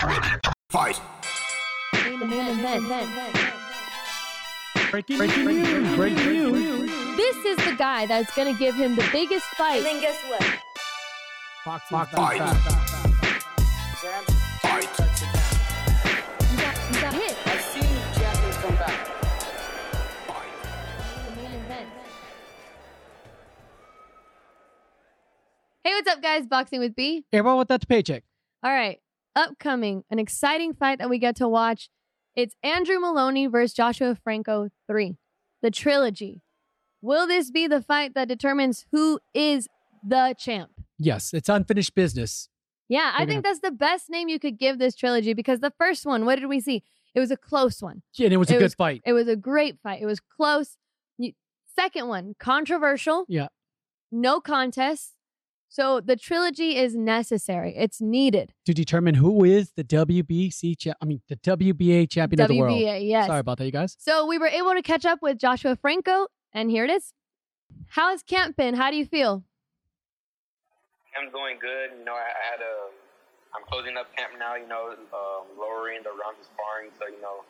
Get ready to fight. Breaking news. This is the guy that's going to give him the biggest fight. And then guess what? Fight. You got hit. I've seen Japanese come back. Hey, what's up, guys? Boxing with B. Everyone with that paycheck. All right. Upcoming, an exciting fight that we get to watch. It's Andrew Maloney versus Joshua Franco 3, the trilogy. Will this be the fight that determines who is the champ? Yes, it's unfinished business. Yeah, I think that's the best name you could give this trilogy, because the first one, what did we see? It was a close one. Yeah, and it was a good fight. It was a great fight. It was close. Second one, controversial. Yeah. No contest. So the trilogy is necessary. It's needed. To determine who is the WBA champion of the world. WBA, yes. Sorry about that, you guys. So we were able to catch up with Joshua Franco, and here it is. How's camp been? How do you feel? Camp's going good. You know, I'm closing up camp now, you know, lowering the rounds of sparring. So, you know,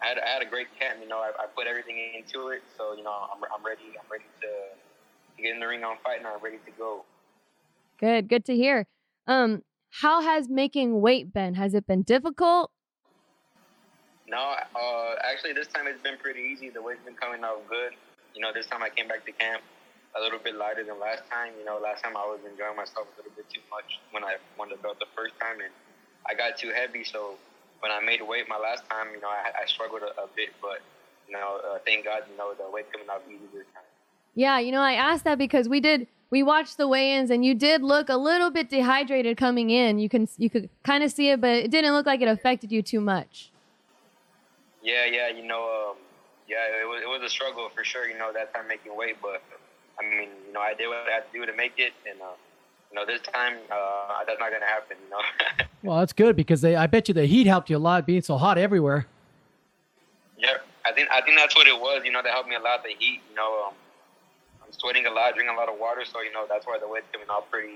I had a great camp. You know, I put everything into it. So, you know, I'm ready to get in the ring on fighting. I'm ready to go. Good to hear. How has making weight been? Has it been difficult? No, actually this time it's been pretty easy. The weight's been coming out good. You know, this time I came back to camp a little bit lighter than last time. You know, last time I was enjoying myself a little bit too much when I won the belt the first time, and I got too heavy. So when I made weight my last time, you know, I struggled a bit, but, you know, thank God, you know, the weight coming out easy this time. Yeah, you know, I asked that because we watched the weigh-ins, and you did look a little bit dehydrated coming in. You could kind of see it, but it didn't look like it affected you too much. Yeah, you know, it was a struggle for sure, you know, that time making weight, but, I mean, you know, I did what I had to do to make it, and, you know, this time, that's not going to happen, you know. Well, that's good, because I bet you the heat helped you a lot, being so hot everywhere. Yeah, I think that's what it was, you know, that helped me a lot, the heat, you know, sweating a lot, drinking a lot of water, so, you know, that's why the weight's coming out pretty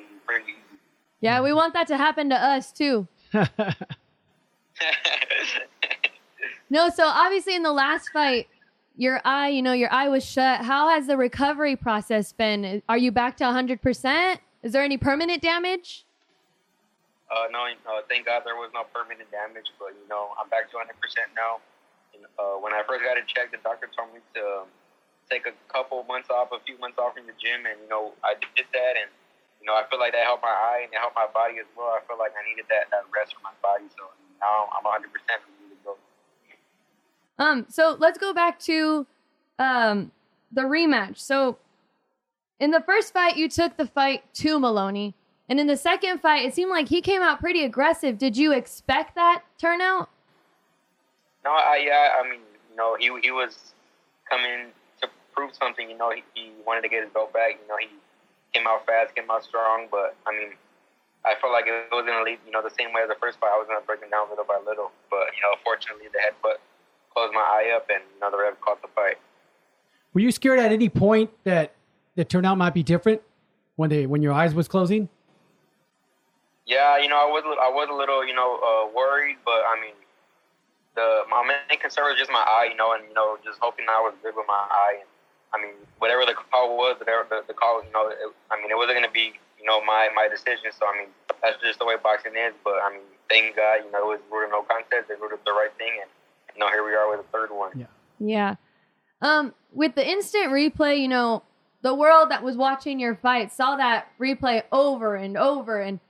easy. Yeah, we want that to happen to us, too. No, so obviously in the last fight, your eye was shut. How has the recovery process been? Are you back to 100%? Is there any permanent damage? No, thank God there was no permanent damage, but, you know, I'm back to 100% now. And, when I first got it checked, the doctor told me to take a few months off from the gym, and, you know, I did that, and, you know, I feel like that helped my eye and it helped my body as well. I feel like I needed that rest for my body, so now I'm 100% ready to go. So let's go back to the rematch. So in the first fight, you took the fight to Maloney, and in the second fight, it seemed like he came out pretty aggressive. Did you expect that turnout? No, I mean, you know, he was coming prove something, you know, he wanted to get his belt back, you know, he came out fast, came out strong, but, I mean, I felt like it was going to leave, you know, the same way as the first fight. I was going to break him down little by little, but, you know, fortunately, the headbutt closed my eye up, and, you know, the ref caught the fight. Were you scared at any point that the turnout might be different when your eyes was closing? Yeah, you know, I was a little, you know, worried, but, I mean, my main concern was just my eye, you know, and, you know, just hoping I was good with my eye, and, I mean, whatever the call was, you know, it wasn't going to be, you know, my decision. So, I mean, that's just the way boxing is. But, I mean, thank God, you know, it was ruled no contest. They ruled it the right thing. And, you know, here we are with the third one. Yeah. With the instant replay, you know, the world that was watching your fight saw that replay over and over. And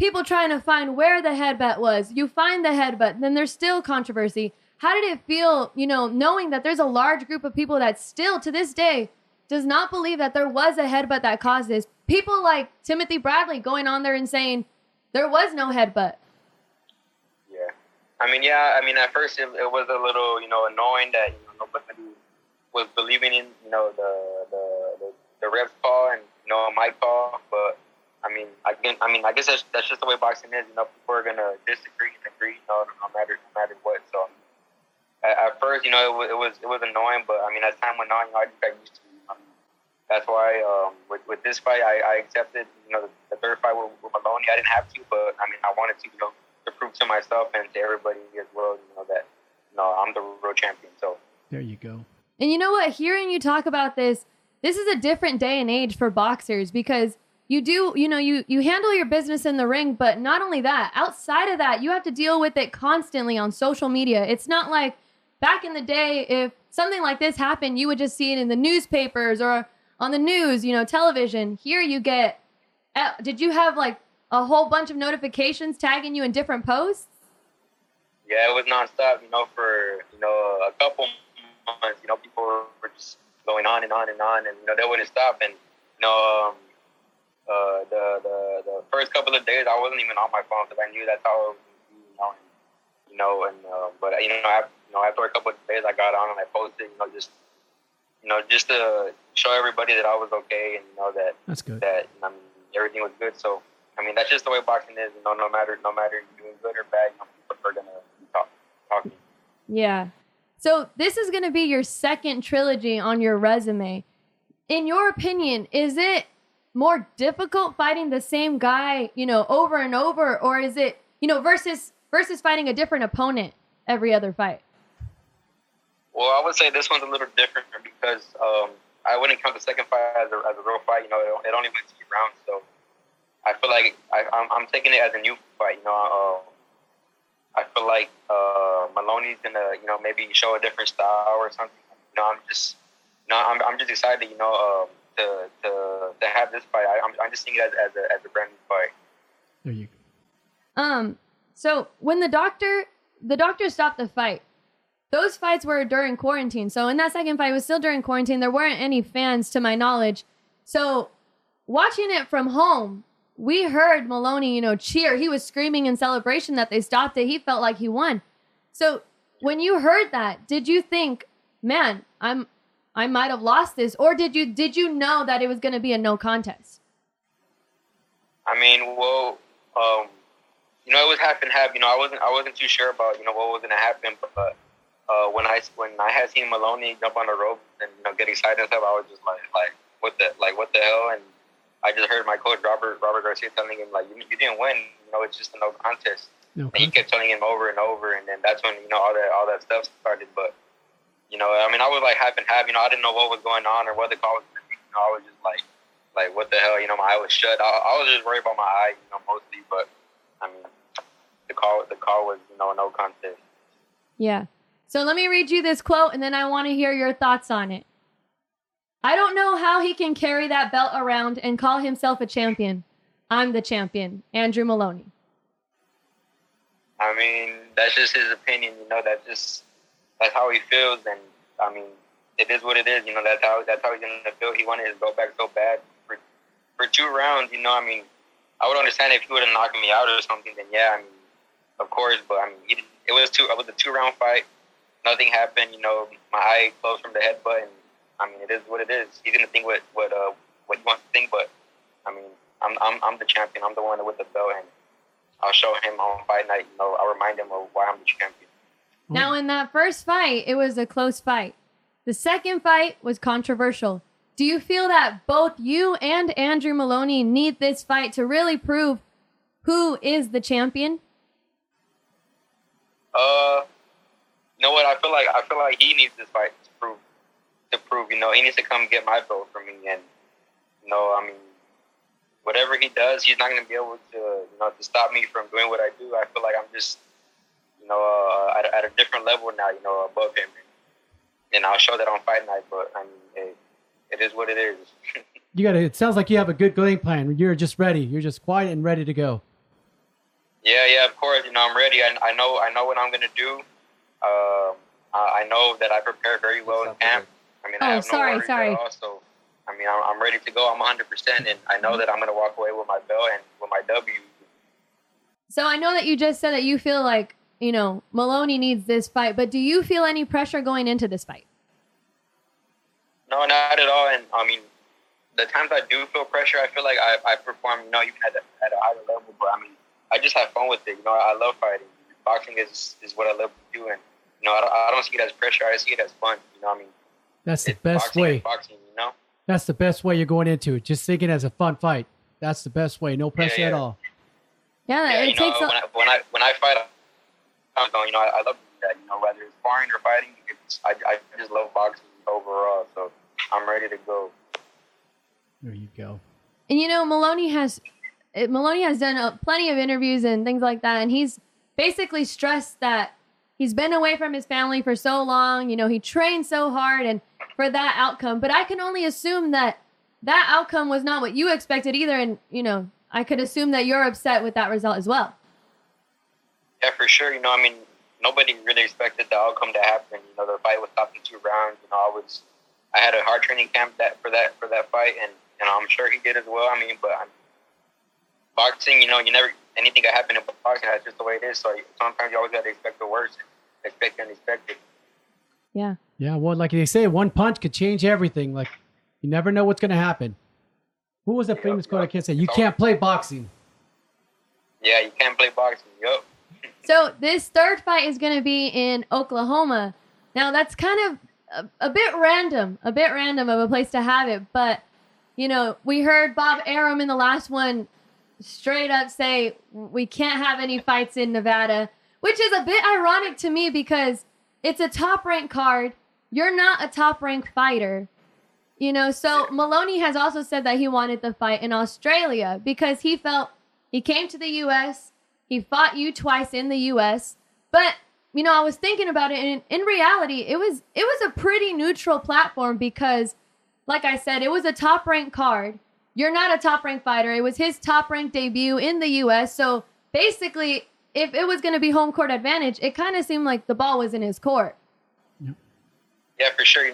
people trying to find where the headbutt was. You find the headbutt, then there's still controversy. How did it feel, you know, knowing that there's a large group of people that still to this day does not believe that there was a headbutt that caused this? People like Timothy Bradley going on there and saying there was no headbutt. Yeah. I mean, at first it was a little, you know, annoying that, you know, nobody was believing in, you know, the ref's call and, you know, my call. But, I guess that's just the way boxing is. You know, people are going to disagree and agree, you know, no matter what. So, at first, you know, it was annoying, but I mean, as time went on, you know, I just got used to it. I mean, that's why with this fight, I accepted, you know, the third fight with Maloney. I didn't have to, but I mean, I wanted to, you know, to prove to myself and to everybody as well, you know, that, no, I'm the real champion. So there you go. And you know what? Hearing you talk about this, this is a different day and age for boxers, because you do, you know, you handle your business in the ring, but not only that, outside of that, you have to deal with it constantly on social media. It's not like back in the day, if something like this happened, you would just see it in the newspapers or on the news, you know, television. Here you get, did you have like a whole bunch of notifications tagging you in different posts? Yeah, it was nonstop, you know, for, you know, a couple months, you know, people were just going on and on and on, and, you know, they wouldn't stop. And, you know, the first couple of days, I wasn't even on my phone because I knew that's how it was, you know, and, but, you know, after a couple of days, I got on and I posted, you know, just to show everybody that I was okay and, you know, that, that's good. That, I mean, everything was good. So, I mean, that's just the way boxing is, you know, no matter you're doing good or bad, you know, people are going to talk. Yeah. So this is going to be your second trilogy on your resume. In your opinion, is it more difficult fighting the same guy, you know, over and over, or is it, you know, versus fighting a different opponent every other fight? Well, I would say this one's a little different because I wouldn't count the second fight as a real fight. You know, it only went 2 rounds, so I feel like I'm taking it as a new fight. You know, I feel like Maloney's gonna, you know, maybe show a different style or something. You know, I'm just excited. You know, to have this fight. I'm just seeing it as a brand new fight. There you go. So when the doctor stopped the fight, those fights were during quarantine. So in that second fight, it was still during quarantine. There weren't any fans, to my knowledge. So watching it from home, we heard Maloney, you know, cheer. He was screaming in celebration that they stopped it. He felt like he won. So when you heard that, did you think, man, I might have lost this? Or did you know that it was going to be a no contest? I mean, well, you know, it was half and half. You know, I wasn't too sure about, you know, what was going to happen. But when I had seen Maloney jump on the rope and, you know, get excited and stuff, I was just like what the hell? And I just heard my coach, Robert Garcia, telling him, like, you didn't win. You know, it's just a no contest. Okay. And he kept telling him over and over. And then that's when, you know, all that stuff started. But, you know, I mean, I was, like, half and half. You know, I didn't know what was going on or what the call was going to be. You know, I was just like, what the hell? You know, my eye was shut. I was just worried about my eye, you know, mostly. But, I mean, the call was, you know, no contest. Yeah. So let me read you this quote, and then I want to hear your thoughts on it. I don't know how he can carry that belt around and call himself a champion. I'm the champion, Andrew Maloney. I mean, that's just his opinion, you know. That's how he feels, and I mean, it is what it is, you know. That's how he's gonna feel. He wanted his belt back so bad for 2 rounds, you know. I mean, I would understand if he would have knocked me out or something. Then yeah, I mean, of course. But I mean, it was a 2-round fight. Nothing happened, you know. My eye closed from the headbutt. And, I mean, it is what it is. He's gonna think what he wants to think, but I mean, I'm the champion. I'm the one with the belt, and I'll show him on fight night. You know, I'll remind him of why I'm the champion. Now, in that first fight, it was a close fight. The second fight was controversial. Do you feel that both you and Andrew Maloney need this fight to really prove who is the champion? You know what? I feel like he needs this fight to prove, you know. He needs to come get my belt for me, and, you know, I mean, whatever he does, he's not going to be able to, you know, to stop me from doing what I do. I feel like I'm just, you know, at a different level now, you know, above him, and I'll show that on fight night. But I mean, it is what it is. You got it. Sounds like you have a good game plan. You're just ready. You're just quiet and ready to go. Yeah, of course. You know, I'm ready. I know what I'm going to do. I know that I prepare very well in camp. I mean, I have no worries at all, so, I mean, I'm ready to go. I'm 100%, and I know that I'm going to walk away with my belt and with my W. So I know that you just said that you feel like, you know, Maloney needs this fight, but do you feel any pressure going into this fight? No, not at all. And, I mean, the times I do feel pressure, I feel like I perform, you know, even at a higher level. But, I mean, I just have fun with it. You know, I love fighting. Boxing is what I love to do, and, you know, I don't see it as pressure. I see it as fun, you know what I mean? That's the best way. Boxing, you know? That's the best way you're going into it. Just thinking as a fun fight. That's the best way. No pressure at all. Yeah, it takes. When I fight, I love that. Whether it's sparring or fighting, I just love boxing overall. So I'm ready to go. There you go. And Maloney has done plenty of interviews and things like that, and he's basically stressed that he's been away from his family for so long. He trained so hard and for that outcome. But I can only assume that that outcome was not what you expected either. And, I could assume that you're upset with that result as well. Yeah, for sure. Nobody really expected the outcome to happen. The fight was stopped in 2 rounds. I had a hard training camp for that fight, and I'm sure he did as well. Boxing, anything that happened in boxing, that's just the way it is. So sometimes you always got to expect the worst, expect the unexpected. Yeah. Yeah. Well, like they say, one punch could change everything. Like, you never know what's going to happen. Who was that famous quote? I can't say. You can't play boxing. Yeah, you can't play boxing. Yup. So this third fight is going to be in Oklahoma. Now that's kind of a bit random of a place to have it. But, we heard Bob Arum in the last one straight up say we can't have any fights in Nevada, which is a bit ironic to me because it's a top-ranked card. You're not a top-ranked fighter. So Maloney has also said that he wanted the fight in Australia because he felt he came to the U.S., he fought you twice in the U.S., but, I was thinking about it, and in reality, it was a pretty neutral platform because, like I said, it was a top-ranked card. You're not a top-ranked fighter. It was his top-ranked debut in the U.S., so basically, if it was going to be home court advantage, it kind of seemed like the ball was in his court. Yeah, for sure.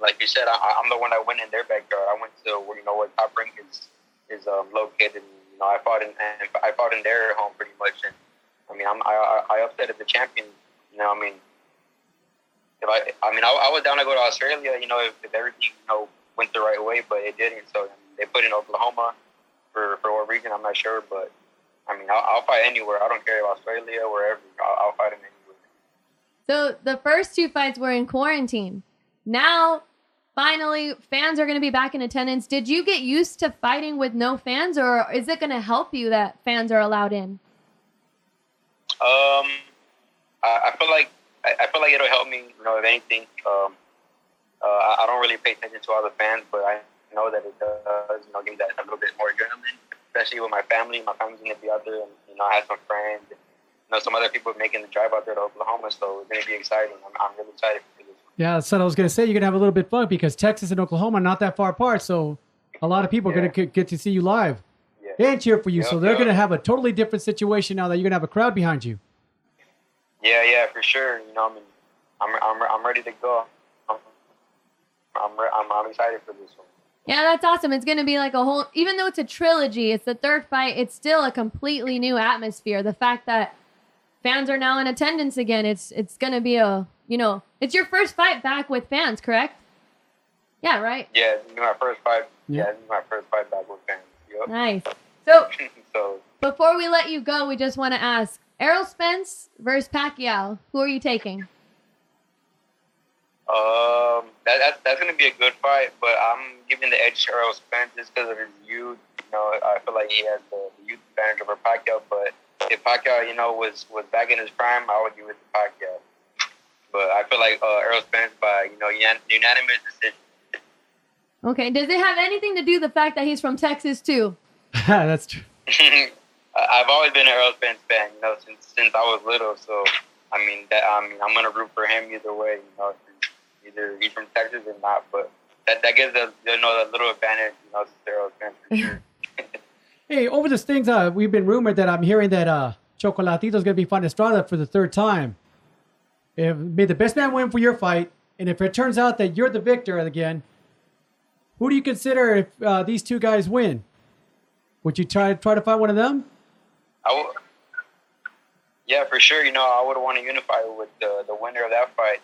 Like you said, I'm the one that went in their backyard. I went to where where Top Rank is located. I fought in their home pretty much. And I upset the champion. I was down to go to Australia. If everything went the right way, but it didn't. So they put in Oklahoma for what reason? I'm not sure, but. I'll fight anywhere. I don't care if Australia, wherever. I'll fight them anywhere. So the first 2 fights were in quarantine. Now, finally, fans are going to be back in attendance. Did you get used to fighting with no fans, or is it going to help you that fans are allowed in? I feel like it'll help me. If anything, I don't really pay attention to all the fans, but I know that it does. Give me that a little bit more adrenaline. Especially with my family. My family's going to be out there. And, I have some friends. Some other people making the drive out there to Oklahoma. So it's going to be exciting. I'm really excited for this. Yeah, that's what I was going to say. You're going to have a little bit of fun because Texas and Oklahoma are not that far apart. So a lot of people are going to get to see you live and cheer for you. So they're going to have a totally different situation now that you're going to have a crowd behind you. Yeah, for sure. I'm ready to go. I'm excited for this one. Yeah, that's awesome. It's going to be like a whole, even though it's a trilogy, it's the third fight, it's still a completely new atmosphere. The fact that fans are now in attendance again, it's going to be it's your first fight back with fans, correct? Yeah, right? Yeah, my first fight. Yeah, my first fight back with fans. Yep. Nice. So before we let you go, we just want to ask, Errol Spence versus Pacquiao, who are you taking? That's gonna be a good fight, but I'm giving the edge to Errol Spence just because of his youth. I feel like he has the youth advantage over Pacquiao. But if Pacquiao, was back in his prime, I would give it to Pacquiao. But I feel like Errol Spence by unanimous decision. Okay, does it have anything to do with the fact that he's from Texas too? That's true. I've always been an Errol Spence fan, since I was little. So I'm gonna root for him either way, Either he's from Texas or not, but that gives us a little advantage, to Errol Spence. Hey, over the things, we've been rumored that I'm hearing that Chocolatito is going to be fighting Estrada for the 3rd time. May the best man win for your fight, and if it turns out that you're the victor again, who do you consider if these 2 guys win? Would you try to fight one of them? I would. Yeah, for sure. I would want to unify with the winner of that fight.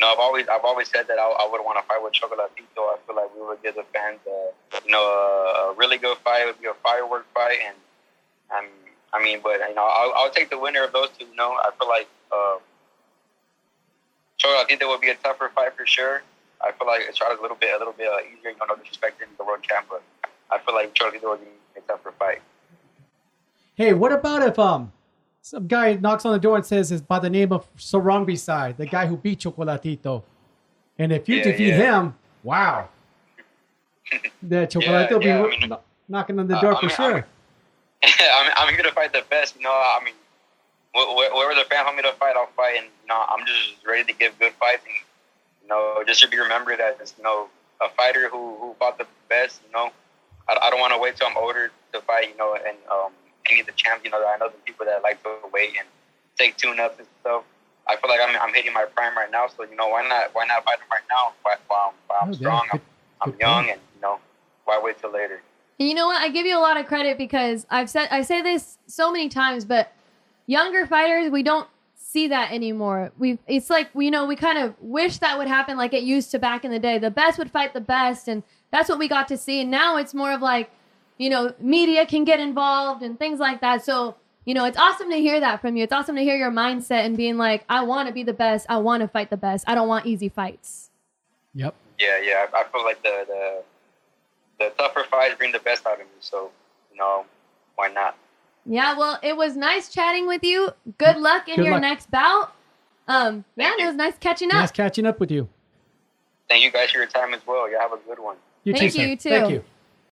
I've always said that I would want to fight with Chocolatito. I feel like we would give the fans, a really good fight. It would be a firework fight, and I'll take the winner of those 2. I feel like Chocolatito would be a tougher fight for sure. I feel like Estrada's a little bit easier. No disrespecting the world champ, but I feel like Chocolatito would be a tougher fight. Hey, what about if some guy knocks on the door and says is by the name of Sorong Beside, the guy who beat Chocolatito, and if you defeat him, wow, that Chocolatito will be knocking on the door for sure. I'm here to fight the best, you know. I mean, wherever the fans want me to fight, I'll fight, and you know, I'm just ready to give good fights. And, you know, just to be remembered that you know a fighter who fought the best. You know, I don't want to wait till I'm older to fight. You know, and any of the champs. You know, I know the people that like to wait and take tune-ups and stuff. I feel like I'm hitting my prime right now. So you know, why not fight them right now? While I'm strong, I'm young, and you know, why wait till later? And you know what? I give you a lot of credit because I say this so many times, but younger fighters, we don't see that anymore. It's like, you know, we kind of wish that would happen like it used to back in the day. The best would fight the best, and that's what we got to see. And now it's more of like, you know, media can get involved and things like that. So, you know, it's awesome to hear that from you. It's awesome to hear your mindset and being like, I want to be the best. I want to fight the best. I don't want easy fights. Yep. Yeah. I feel like the tougher fights bring the best out of me, so, you know, why not? Yeah, well, it was nice chatting with you. Good luck in your next bout. It was nice catching up. Nice catching up with you. Thank you guys for your time as well. You have a good one. You too. Thank you.